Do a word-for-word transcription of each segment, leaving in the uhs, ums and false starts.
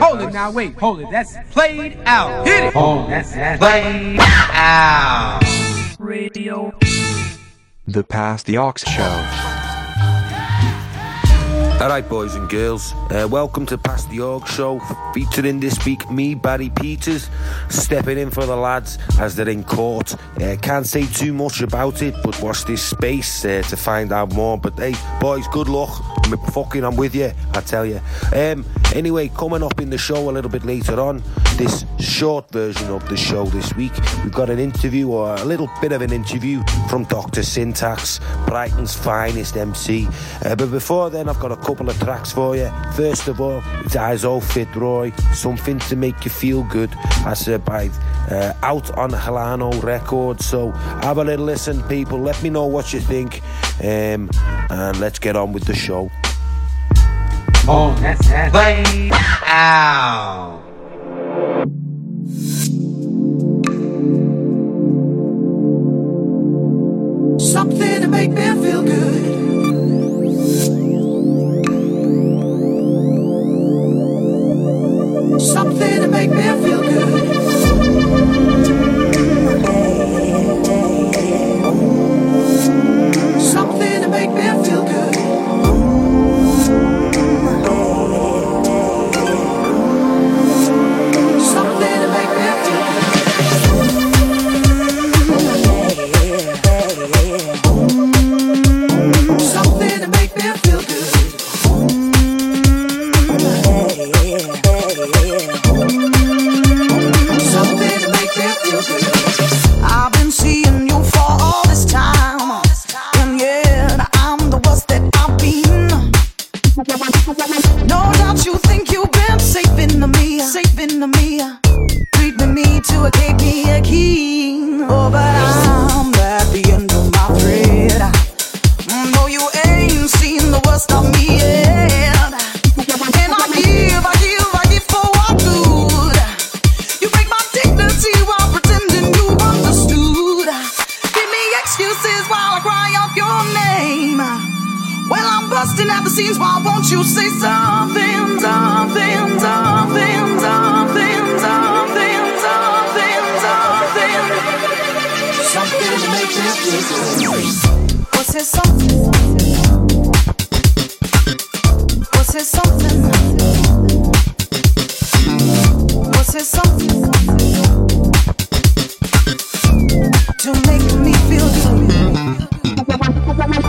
Hold it now, wait, hold it. That's played out. Hit it. Oh, that's, that's played out. Radio. The Pass The Aux Show. Alright boys and girls, uh, welcome to Pass The Aux Show, featuring this week me, Barry Peters, stepping in for the lads as they're in court. Uh, can't say too much about it, but watch this space uh, to find out more. But hey, boys, good luck. I'm fucking, I'm with you, I tell you. Um, anyway, coming up in the show a little bit later on, this short version of the show this week, we've got an interview, or a little bit of an interview, from Dr Syntax, Brighton's finest M C. Uh, but before then, I've got a couple of tracks for you. First of all, it's Izo Fitroy, Something to Make You Feel Good. That's uh, by, uh, out on Helano Records. So have a little listen, people. Let me know what you think, um, and let's get on with the show. Oh, that's that. Play out. Something to make me feel good. Something to make me feel good. Something to make me feel good. Something to make me feel good. Something to make me feel good. Something to make me feel good. I've been seeing you for all this time, and yet I'm the worst that I've been. No doubt you think you've been saving to me, saving to me, treating me to a cake, me a king. Oh, but I'm at the end of my thread. No, you ain't seen the worst of me yet. And I give, I give. Busting at the scenes, why won't you say something, something, something, something, something, something, something, something to make me feel good. What's his something? What's his something? What's his something? To make me feel good. Make me feel good. Make me feel good.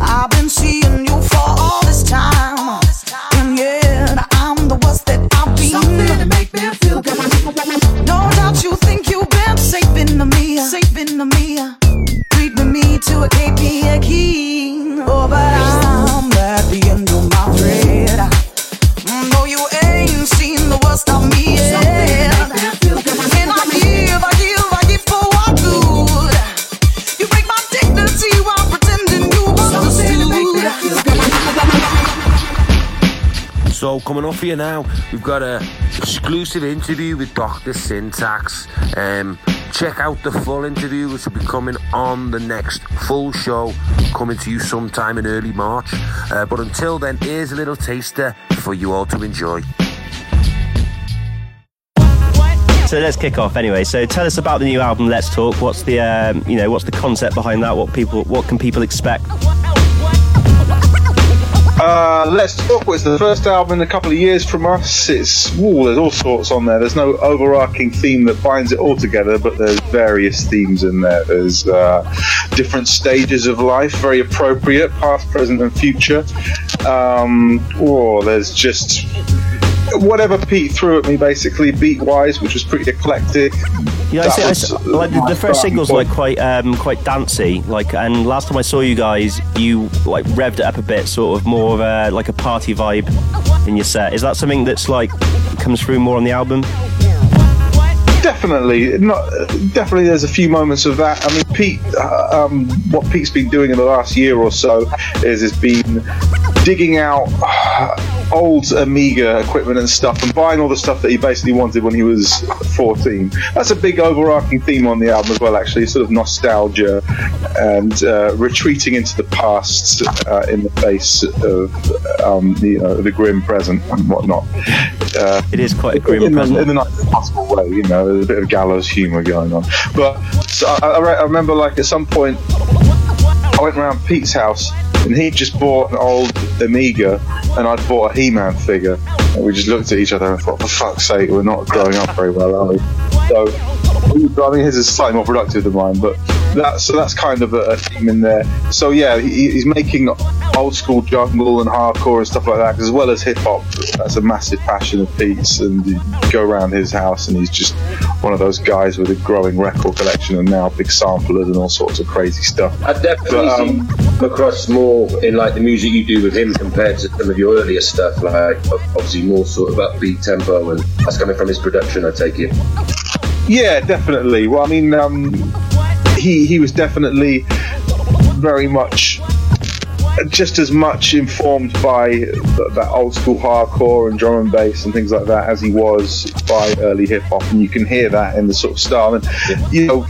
I've been seeing you for all this time, and yet I'm the worst that I've been. Something to make me feel good. No doubt you think you've been saving to me, saving to me, treating me to a cake, me a key. Oh, but I'm at the end of my thread. No, you ain't seen the worst of me yet. And I give, I give, I give for what good. You break my dignity while pretending you understood. So coming up for you now, we've got an exclusive interview with Doctor Syntax. Um... Check out the full interview, which will be coming on the next full show, coming to you sometime in early March. Uh, but until then, here's a little taster for you all to enjoy. So let's kick off anyway. So tell us about the new album, Let's Talk. What's the um, you know, what's the concept behind that? What people, what can people expect? Uh, Let's Talk was the first album in a couple of years from us. It's, ooh, there's all sorts on there. There's no overarching theme that binds it all together, but there's various themes in there. There's uh, different stages of life, very appropriate, past, present and future. Um, or there's just whatever Pete threw at me, basically, beat-wise, which was pretty eclectic. Yeah, I see, I see, like the, the first single's like quite um, quite dancey, like, and last time I saw you guys, you like revved it up a bit, sort of more of a, like a party vibe in your set. Is that something that's like comes through more on the album? Definitely, not. Definitely, there's a few moments of that. I mean, Pete, uh, um, what Pete's been doing in the last year or so is has been digging out uh, old Amiga equipment and stuff and buying all the stuff that he basically wanted when he was fourteen. That's a big overarching theme on the album as well, actually, sort of nostalgia and uh, retreating into the past uh, in the face of um, you know, the grim present and whatnot. Uh, it is quite a grim in, present. In the nicest possible way, you know, there's a bit of gallows humour going on. But so I, I remember, like, at some point, I went round Pete's house and he just bought an old Amiga and I'd bought a He-Man figure. And we just looked at each other and thought, for fuck's sake, we're not growing up very well, are we? So, I mean, his is slightly more productive than mine, but that, so that's kind of a, a theme in there. So yeah, he, he's making old school jungle and hardcore and stuff like that, as well as hip hop. That's a massive passion of Pete's, and you go around his house and he's just one of those guys with a growing record collection and now big samplers and all sorts of crazy stuff. I've definitely but, um, seen across more in like the music you do with him compared to some of your earlier stuff, like obviously more sort of upbeat tempo, and that's coming from his production, I take it. Yeah, definitely. Well, I mean, um, he he was definitely very much just as much informed by th- that old school hardcore and drum and bass and things like that as he was by early hip hop, and you can hear that in the sort of style. And yeah. you know,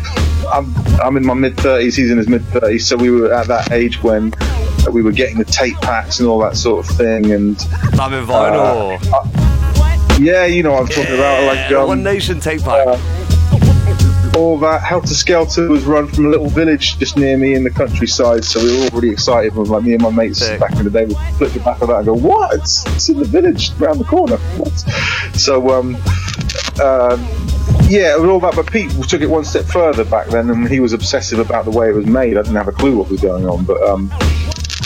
I'm I'm in my mid thirties, he's in his mid thirties, so we were at that age when we were getting the tape packs and all that sort of thing. And I'm in vinyl. Uh, I, yeah, you know what I'm talking yeah, about, like um, One Nation tape pack. Uh, All that. Helter Skelter was run from a little village just near me in the countryside, so we were all really excited. But like me and my mates Sick. back in the day would flip the back of that and go, "What? It's, it's in the village round the corner." What? So, um, uh, yeah, it was all that. But Pete took it one step further back then, and he was obsessive about the way it was made. I didn't have a clue what was going on, but. Um,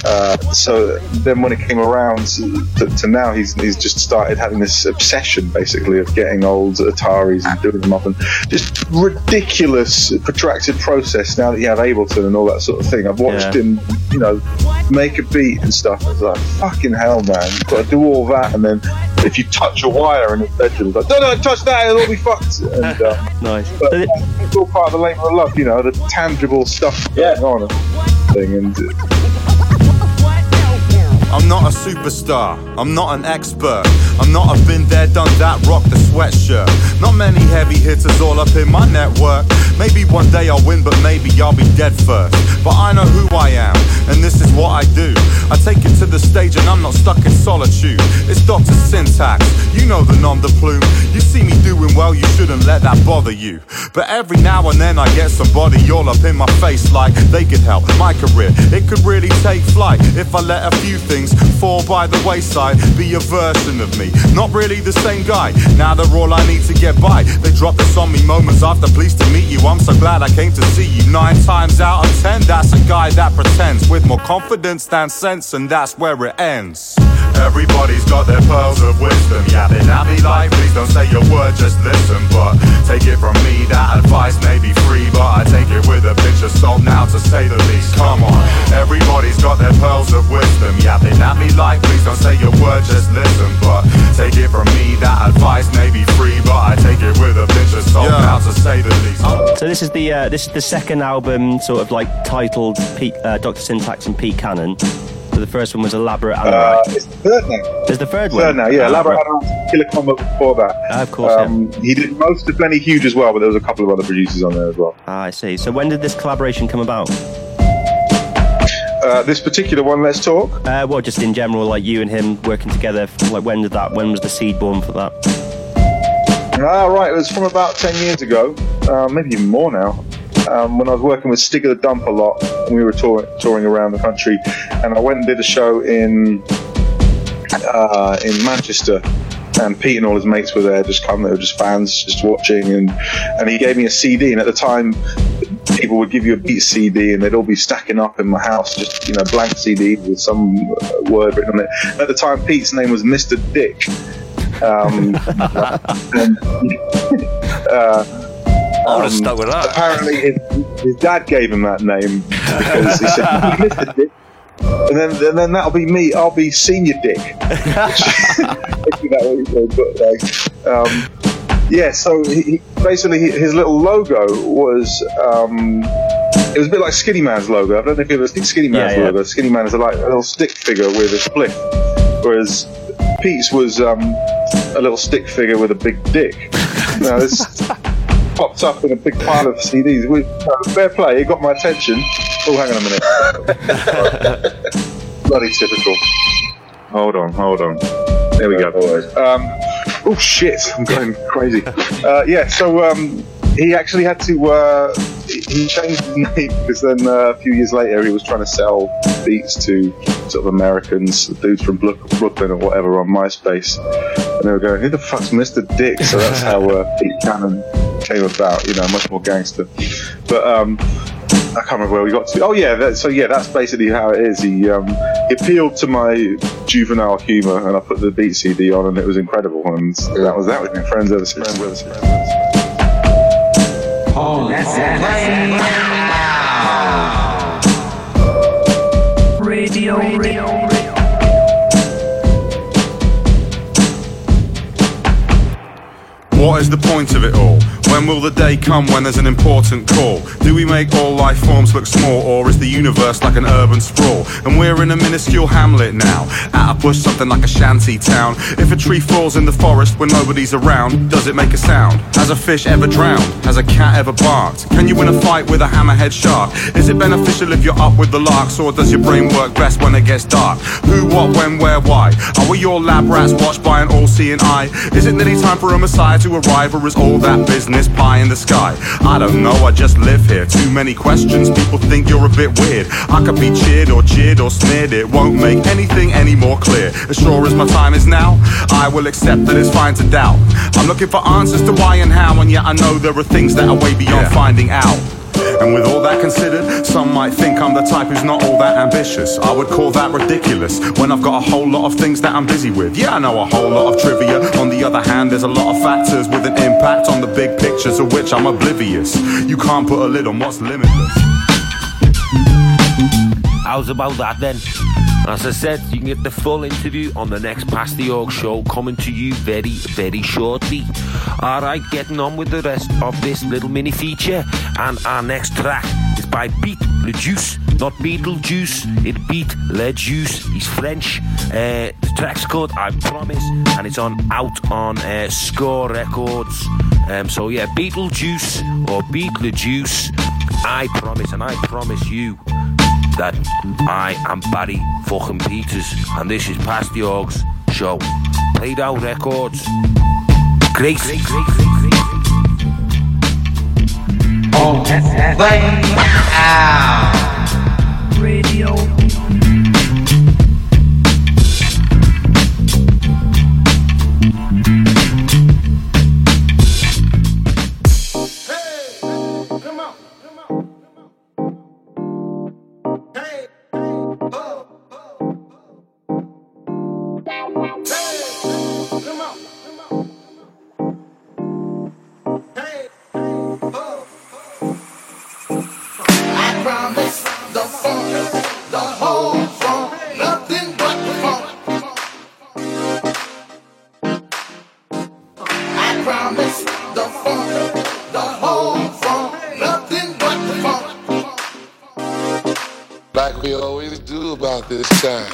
Uh, so then when it came around to, to now, he's he's just started having this obsession, basically, of getting old Ataris and doing them up, and just ridiculous protracted process now that you have Ableton and all that sort of thing. I've watched yeah. him, you know, make a beat and stuff. It's like, fucking hell, man, you've got to do all that, and then if you touch a wire in his bedroom, it's like, don't, don't touch that, it'll all be fucked. And, uh, nice. But uh, it's all part of the labour of love, you know, the tangible stuff yeah. going on and thing, and... Uh, I'm not a superstar, I'm not an expert. I'm not a been there, done that, rock the sweatshirt. Not many heavy hitters all up in my network. Maybe one day I'll win, but maybe I'll be dead first. But I know who I am, and this is what I do. I take it to the stage and I'm not stuck in solitude. It's Dr Syntax, you know the nom de plume. You see me doing well, you shouldn't let that bother you. But every now and then I get somebody all up in my face, like they could help my career. It could really take flight if I let a few things fall by the wayside, be a version of me, not really the same guy. Now they're all I need to get by. They drop this on me moments after, pleased to meet you, I'm so glad I came to see you. Nine times out of ten, that's a guy that pretends with more confidence than sense, and that's where it ends. Everybody's got their pearls of wisdom, yeah, then I be like, please don't say your word, just listen. But take it from me, that advice may be free, but I take it with a pinch of salt now, to say the least. Come on, everybody's got their pearls of wisdom, yeah, then at me like, please don't say your word, just listen. But take it from me, that advice may be free, but I take it with a pinch of salt yeah. now, to say the least. So this is the uh, this is the second album, sort of like titled Pete, uh, Doctor Syntax and Pete Cannon. So the first one was Elaborate Anorak. Uh, it's the third now. There's the third one? Third now, yeah. Elaborate Anorak, Killer Combo before that. Uh, of course, um, yeah. He did most of Benny Huge as well, but there was a couple of other producers on there as well. Ah, I see. So when did this collaboration come about? Uh, this particular one, Let's Talk? Uh, well, just in general, like you and him working together. Like, when did that? When was the seed born for that? Ah, right. It was from about ten years ago, uh, maybe even more now. Um, when I was working with Stig of the Dump a lot, and we were tour- touring around the country, and I went and did a show in uh, in Manchester. And Pete and all his mates were there, just come, they were just fans, just watching, and and he gave me a C D, and at the time people would give you a beat C D and they'd all be stacking up in my house, just, you know, blank C D with some word written on it. At the time Pete's name was Mister Dick. Um, and, uh, I would have um, stuck with that. Apparently his, his dad gave him that name because he said, Mister Dick. And then, and then that'll be me. I'll be Senior Dick. Which, that way, but like, um, yeah, so he, he, basically his little logo was, um, it was a bit like Skinny Man's logo. I don't know if you ever seen Skinny Man's yeah, yeah. logo. Skinny Man is a, like, a little stick figure with a split, whereas Pete's was um, a little stick figure with a big dick. Now this popped up in a big pile of C Ds. We, uh, fair play, it got my attention. Oh, hang on a minute. Bloody typical. Hold on, hold on. There we go. Um, oh shit, I'm going crazy. Uh, yeah, so um, he actually had to, uh, he changed his name because then uh, a few years later he was trying to sell beats to sort of Americans, dudes from Brooklyn or whatever on MySpace. And they were going, who the fuck's Mister Dick? So that's how uh, Pete Cannon came about, you know, much more gangster. But, um, I can't remember where we got to. Oh yeah, that, so yeah, that's basically how it is. He, um, he appealed to my juvenile humour, and I put the Beat C D on, and it was incredible. And that was that. We've been friends ever since. Friends ever since. Oh, that's it. Radio, radio, radio. What is the point of it all? When will the day come when there's an important call? Do we make all life forms look small, or is the universe like an urban sprawl? And we're in a minuscule hamlet now, at a push something like a shanty town. If a tree falls in the forest when nobody's around, does it make a sound? Has a fish ever drowned? Has a cat ever barked? Can you win a fight with a hammerhead shark? Is it beneficial if you're up with the larks, or does your brain work best when it gets dark? Who, what, when, where, why? Are we all lab rats watched by an all-seeing eye? Is it nearly time for a messiah to arrive, or is all that business pie in the sky? I don't know, I just live here. Too many questions, people think you're a bit weird. I could be cheered or jeered or sneered. It won't make anything any more clear. As sure as my time is now, I will accept that it's fine to doubt. I'm looking for answers to why and how, and yet I know there are things that are way beyond yeah. finding out. And with all that considered, some might think I'm the type who's not all that ambitious. I would call that ridiculous when I've got a whole lot of things that I'm busy with. Yeah, I know a whole lot of trivia. On the other hand, there's a lot of factors with an impact on the big pictures of which I'm oblivious. You can't put a lid on what's limitless. How's about that then? As I said, you can get the full interview on the next Pass The Aux Show, coming to you very, very shortly. Alright, getting on with the rest of this little mini feature. And our next track is by Beat Le Juice. Not Beetlejuice, it's Beat Le Juice. He's French. Uh, the track's called I Promise, and it's on out on uh, Score Records. Um, so yeah, Beetlejuice or Beat Le Juice, I Promise, and I promise you that I am Barry fucking Peters, and this is Pass The Aux Show. Played Out Records. Great, great, great, great, great. Oh, Played Out Radio. This time.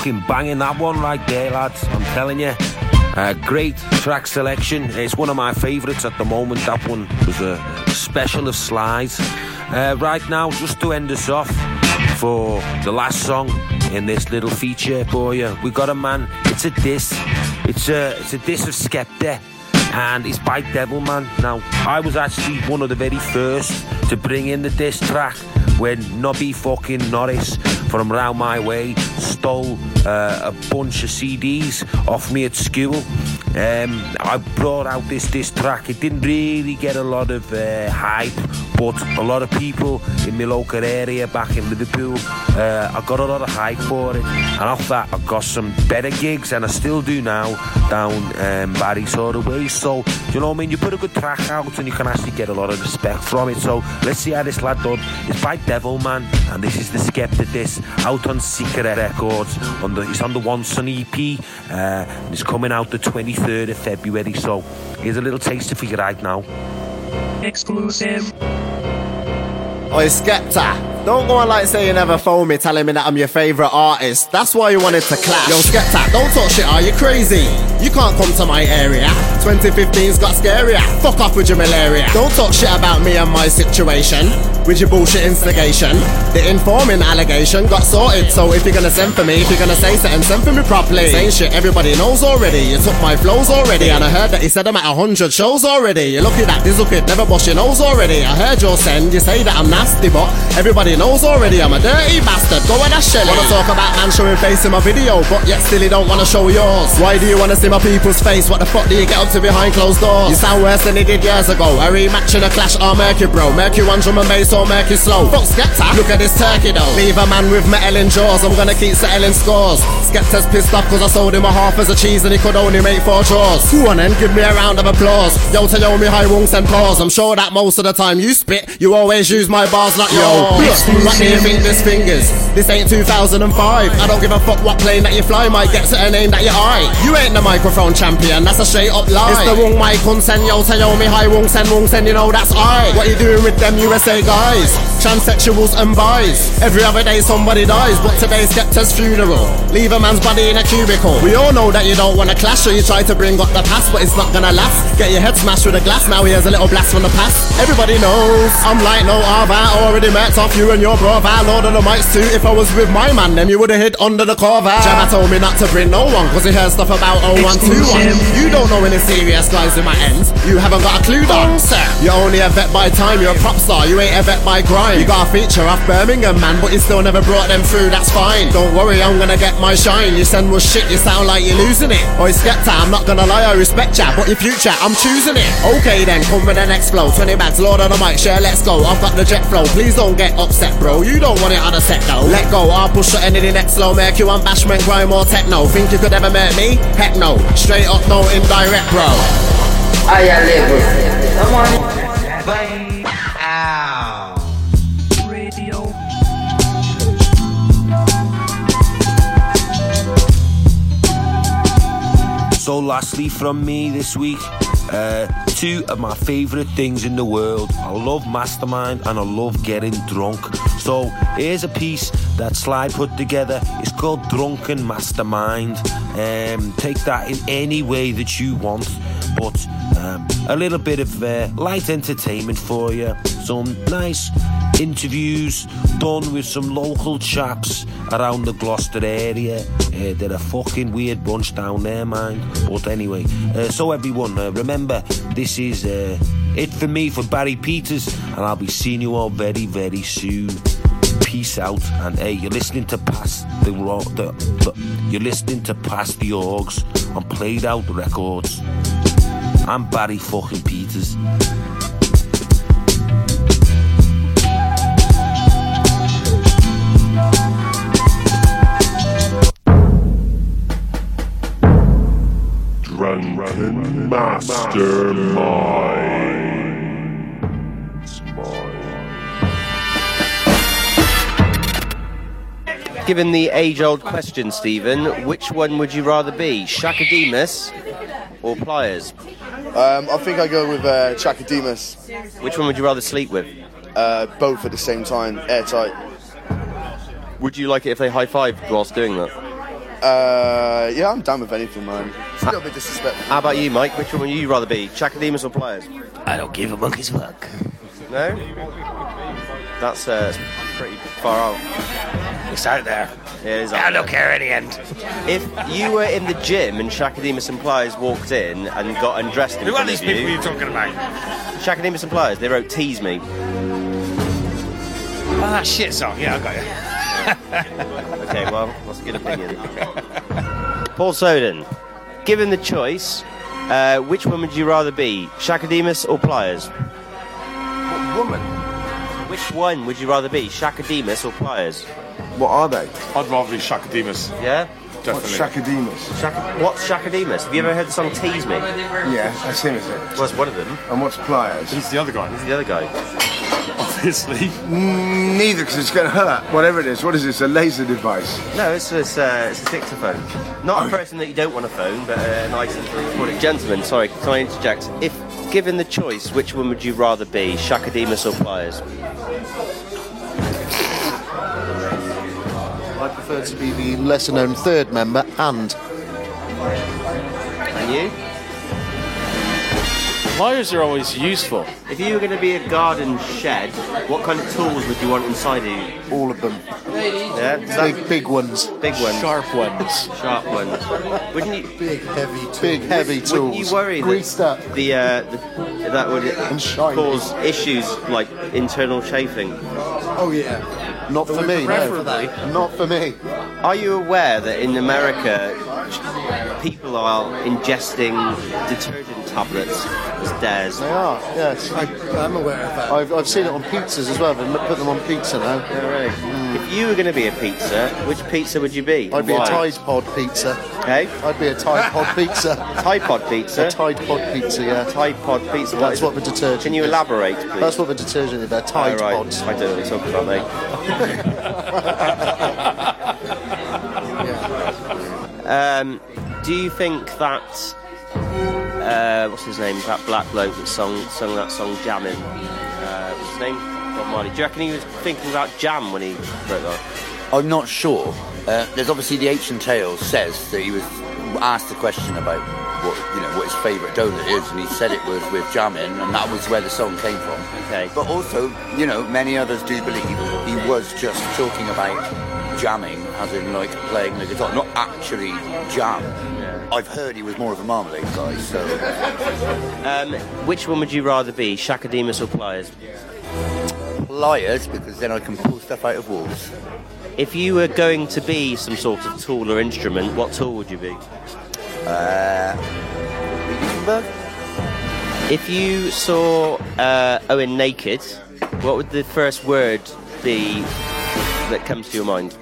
fucking banging that one right there, lads. I'm telling you. Uh, great track selection. It's one of my favourites at the moment. That one was a special of Slides. Uh, right now, just to end us off for the last song in this little feature, boy, we got a man. It's a diss. It's a it's a diss of Skepta, and it's by Devilman. Now, I was actually one of the very first to bring in the diss track when Nobby fucking Norris from round my way stole uh, a bunch of C Ds off me at school. Um, I brought out this diss track. It didn't really get a lot of uh, hype, but a lot of people in my local area back in Liverpool, uh, I got a lot of hype for it. And off that, I got some better gigs, and I still do now, down um, Barry sort of way. So, you know what I mean? You put a good track out and you can actually get a lot of respect from it. So, let's see how this lad does. It's by Devilman, and this is the Skepta diss, out on Sika Records. On the, it's on the Wunsen E P, uh, and it's coming out the twenty-third of February, so here's a little taster for you right now. Exclusive. Oi, Skepta, don't go on like say you never phone me telling me that I'm your favourite artist. That's why you wanted to clash. Yo, Skepta, don't talk shit, are you crazy? You can't come to my area. twenty fifteen's got scarier. Fuck off with your malaria. Don't talk shit about me and my situation with your bullshit instigation. The informing allegation got sorted, so if you're gonna send for me, if you're gonna say something, send for me properly. Saying shit everybody knows already. You took my flows already, and I heard that you said I'm at a hundred shows already. You're lucky that Dizzle Kid never bust your nose already. I heard your send, you say that I'm nasty, but everybody knows already I'm a dirty bastard. Go and ash it. Wanna talk about man showing face in my video, but yet still you don't wanna show yours. Why do you wanna see my people's face? What the fuck do you get up to behind closed doors? You sound worse than you did years ago. A rematch in a clash, oh Mercury bro. Mercury one drum and bass, or Mercury slow. Fuck Skepta, look at this turkey though. Leave a man with metal in jaws, I'm gonna keep settling scores. Skepta's pissed off cause I sold him a half as a cheese and he could only make four draws. Go on then, give me a round of applause. Yo to yo me high wungs and paws. I'm sure that most of the time you spit, you always use my bars like yo. Look, what do you think this fingers? This ain't two thousand five. I don't give a fuck what plane that you fly might get to a name that you eye. You ain't the microphone champion, that's a straight up lie. It's the wrong mic unsen, yo to yo me high wungs and wungs and you know that's I. What you doing with them U S A guys? Transsexuals and buys. Every other day somebody dies, but today's Skepta's funeral. Leave a man's body in a cubicle. We all know that you don't wanna clash, so you try to bring up the past, but it's not gonna last. Get your head smashed with a glass, now here's a little blast from the past. Everybody knows I'm like no other, already murked off you and your brother. Lord of the mics too, if I was with my man, then you would've hid under the cover. Jabba told me not to bring no one, cause he heard stuff about oh one two one. You don't know any serious guys in my end, you haven't got a clue though, sir. You're only a vet by time, you're a prop star, you ain't a vet by grime. You got a feature off Birmingham man, but you still never brought them through, that's fine. Don't worry, I'm gonna get my shine. You send was shit, you sound like you're losing it. Oi Skepta, I'm not gonna lie, I respect ya, but your future, I'm choosing it. Okay then, come with the next flow, twenty bags, Lord on the mic, sure let's go. I've got the jet flow, please don't get upset bro, you don't want it on a set though. Let go, I'll push it into the next slow, make you on bashment, grime or techno. Think you could ever murk me? Heck no, straight up no indirect bro. I live with come on. Bye. Ow. So lastly from me this week, uh, two of my favourite things in the world. I love Mastermind and I love getting drunk. So here's a piece that Sly put together. It's called Drunken Mastermind. Um, take that in any way that you want, but um, a little bit of uh, light entertainment for you. Some nice interviews done with some local chaps around the Gloucester area. Uh, they're a fucking weird bunch down there, mind. But anyway, uh, so everyone, uh, remember, this is uh, it for me for Barry Peters, and I'll be seeing you all very, very soon. Peace out, and hey, you're listening to Pass the, the, the you're listening to Pass the Aux on Played Out Records. I'm Barry fucking Peters. Drunken Mastermind. Given the age-old question, Stephen, which one would you rather be, Chaka Demus or Pliers? Um, I think I go with uh, Chaka Demus. Which one would you rather sleep with? Uh, both at the same time, airtight. Would you like it if they high-fived whilst doing that? Uh, yeah, I'm down with anything, man. It's a little bit disrespectful. How about you, Mike? Which one would you rather be? Chaka Demus or Pliers? I don't give a monkey's fuck. No? That's uh, pretty far out. It's out there. Yeah, it is out I don't there. care in the end. If you were in the gym and Chaka Demus and Pliers walked in and got undressed in Who front are these of you, people you're talking about? Chaka Demus and Pliers, they wrote Tease Me. Oh, that shit song. Yeah, I got you. Okay, well, that's a good opinion. Paul Soden, given the choice, uh, which one would you rather be, Chaka Demus or Pliers? What woman? Which one would you rather be, Chaka Demus or Pliers? What are they? I'd rather be Chaka Demus. Yeah? Definitely. What's Chaka Demus? Shaka, what's Chaka Demus? Have you ever heard the song Tease Me? Yeah, that's him, is it? Well, that's one of them. And what's Pliers? He's the other guy. He's the other guy. Obviously. Neither, because it's going to hurt. Whatever it is. What is this, a laser device? No, it's it's, uh, it's a dictaphone. Not oh. a person that you don't want to phone, but uh, an item for recording. Gentlemen, sorry, can I interject? If given the choice, which one would you rather be, Chaka Demus or Pliers? I prefer to be the lesser known third member, and... And you? Pliers are always useful. If you were going to be a garden shed, what kind of tools would you want inside you? All of them. Yeah, big, big ones. Big ones. Sharp ones. Sharp ones. Wouldn't you? Big heavy tools. Big heavy tools. Wouldn't you worry Greased up. The, uh, the that would cause issues like internal chafing? Oh yeah. Not for me. Preferably. No. Not for me. Are you aware that in America, people are ingesting detergent tablets as dares? They are, yes. I, I'm aware of that. I've, I've seen it on pizzas as well. They put them on pizza now. Yeah, right. Mm. If you were going to be a pizza, which pizza would you be? I'd be Why? a Tide Pod pizza. Hey? I'd be a Tide Pod pizza. Tide Pod pizza? A Tide Pod pizza, yeah. Tide Pod pizza. What That's what the detergent Can you elaborate, is. please? That's what the detergent is. They're Tide oh, right. Pods. I don't know what you're talking about, mate. Um, do you think that uh, what's his name? That black bloke that sung sung that song Jammin'. Uh, what's his name? Bob Marley. Do you reckon he was thinking about jam when he wrote that? I'm not sure. Uh, there's obviously the Ancient Tales says that he was asked the question about what you know what his favourite donut is, and he said it was with jammin', and that was where the song came from. Okay. But also, you know, many others do believe he was just talking about jamming, as in like playing the guitar, not actually jam. Yeah. I've heard he was more of a marmalade guy, so... um, which one would you rather be, Chaka Demus or Pliers? Pliers, because then I can pull stuff out of walls. If you were going to be some sort of tool or instrument, what tool would you be? Uh... If you saw uh, Owen naked, what would the first word be that comes to your mind?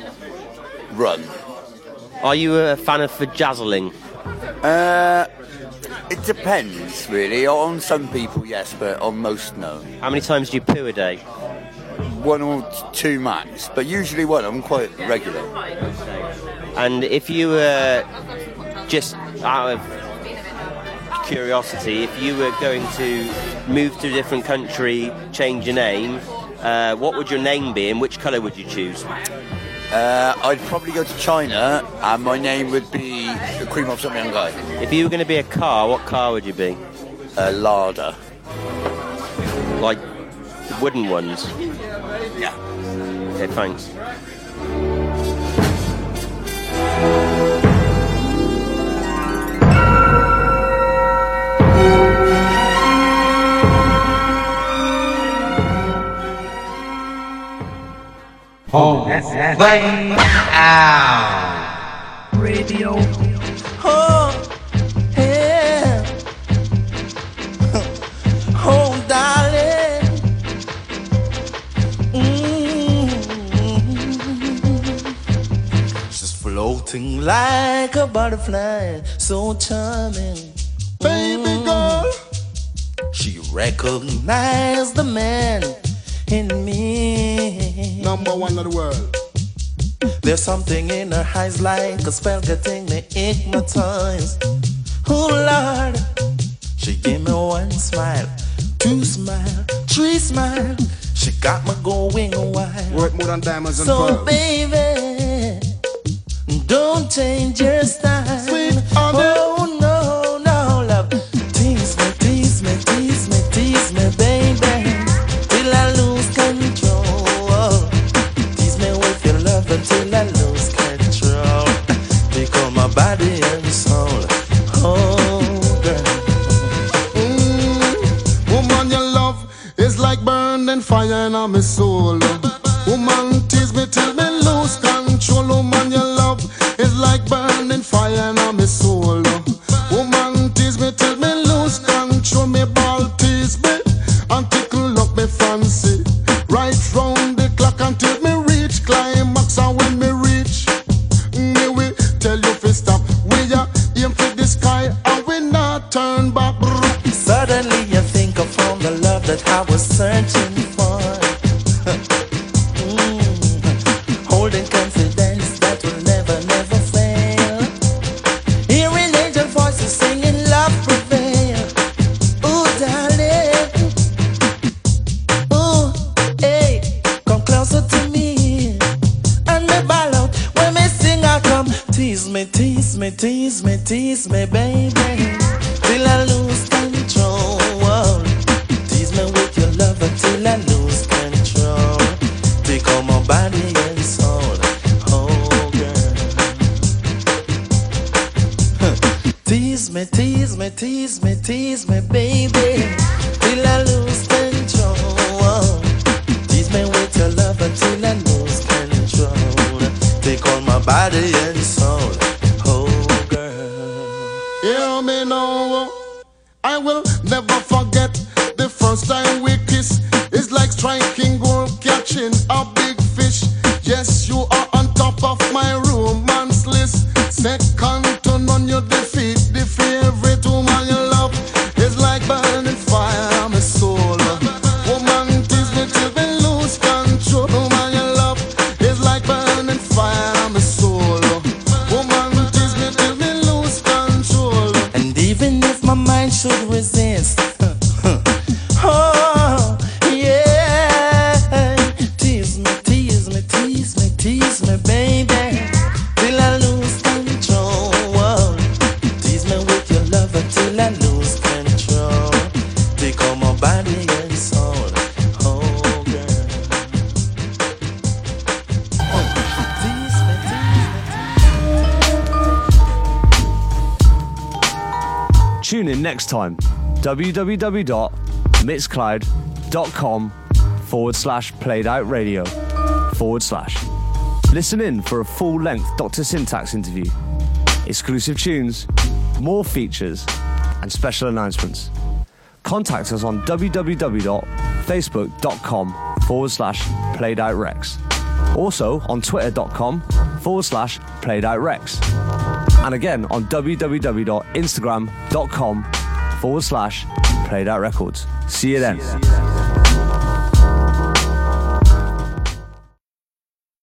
Run. Are you a fan of vajazzling? Uh, it depends, really. On some people, yes, but on most, no. How many times do you poo a day? One or two max, but usually one. I'm quite regular. And if you were, just out of curiosity, if you were going to move to a different country, change your name, Uh, what would your name be and which colour would you choose? Uh, I'd probably go to China and my name would be the cream of some young guy. If you were going to be a car, what car would you be? A larder. Like wooden ones? Yeah. Okay, thanks. Oh, that's that. Bang! Ow! Radio. Oh, yeah. Oh, darling. Mm-hmm. She's floating like a butterfly, so charming. Baby girl. She recognized the man in me, number one of the world. There's something in her eyes like a spell getting me hypnotized. Oh Lord, she gave me one smile, two smile, three smile. She got me going wild. Worth more than diamonds and pearls. So baby, Don't change your style. Sweet on the oh no, no, love. Tease me, tease me, tease me, tease me, baby, till I lose control. Oh. Tease me with your love until I lose control. Become my body and soul. Oh girl. Mm. Woman, your love is like burning fire in my soul. Woman, tease me till me lose control. Woman, your love is like burning fire in my soul. Woman, tease me till me lose control. Me ball tease me and tickle up me fancy. Right round the clock until me reach climax. And when me reach, me we tell you fi stop. We are aim for the sky and we not turn back. Suddenly you think of all the love that I was searching for. Tease me, tease me, baby, till I lose control. Oh, tease me with your love until I lose control. Take all my body and soul. Oh, girl. Huh. Tease me, tease me, tease me, tease me, baby, till I lose control. Oh, tease me with your love until I lose control. Take all my body and soul. Hear me now, I will never forget the first time we kiss. It's like striking gold, catching a big fish. Yes, you are on top of my romance list. Second to none, you defeat the favorite woman you love. It's like burning fire on my soul. Woman, tease me till we lose control. Woman, you love is like burning fire on my soul. Should resist. Oh, yeah. Tease me, tease me, tease me, tease me, baby, till I lose control. Oh, tease me with your love until I lose control. Take all my body and soul. Oh, girl. Oh, tease me, tease me. Tune in next time, www dot mixcloud dot com forward slash played out radio forward slash. Listen in for a full length Doctor Syntax interview, exclusive tunes, more features, and special announcements. Contact us on www dot facebook dot com forward slash played out rex. Also on twitter dot com forward slash played out rex. And again on www dot instagram dot com forward slash played out records. See you then. See you then.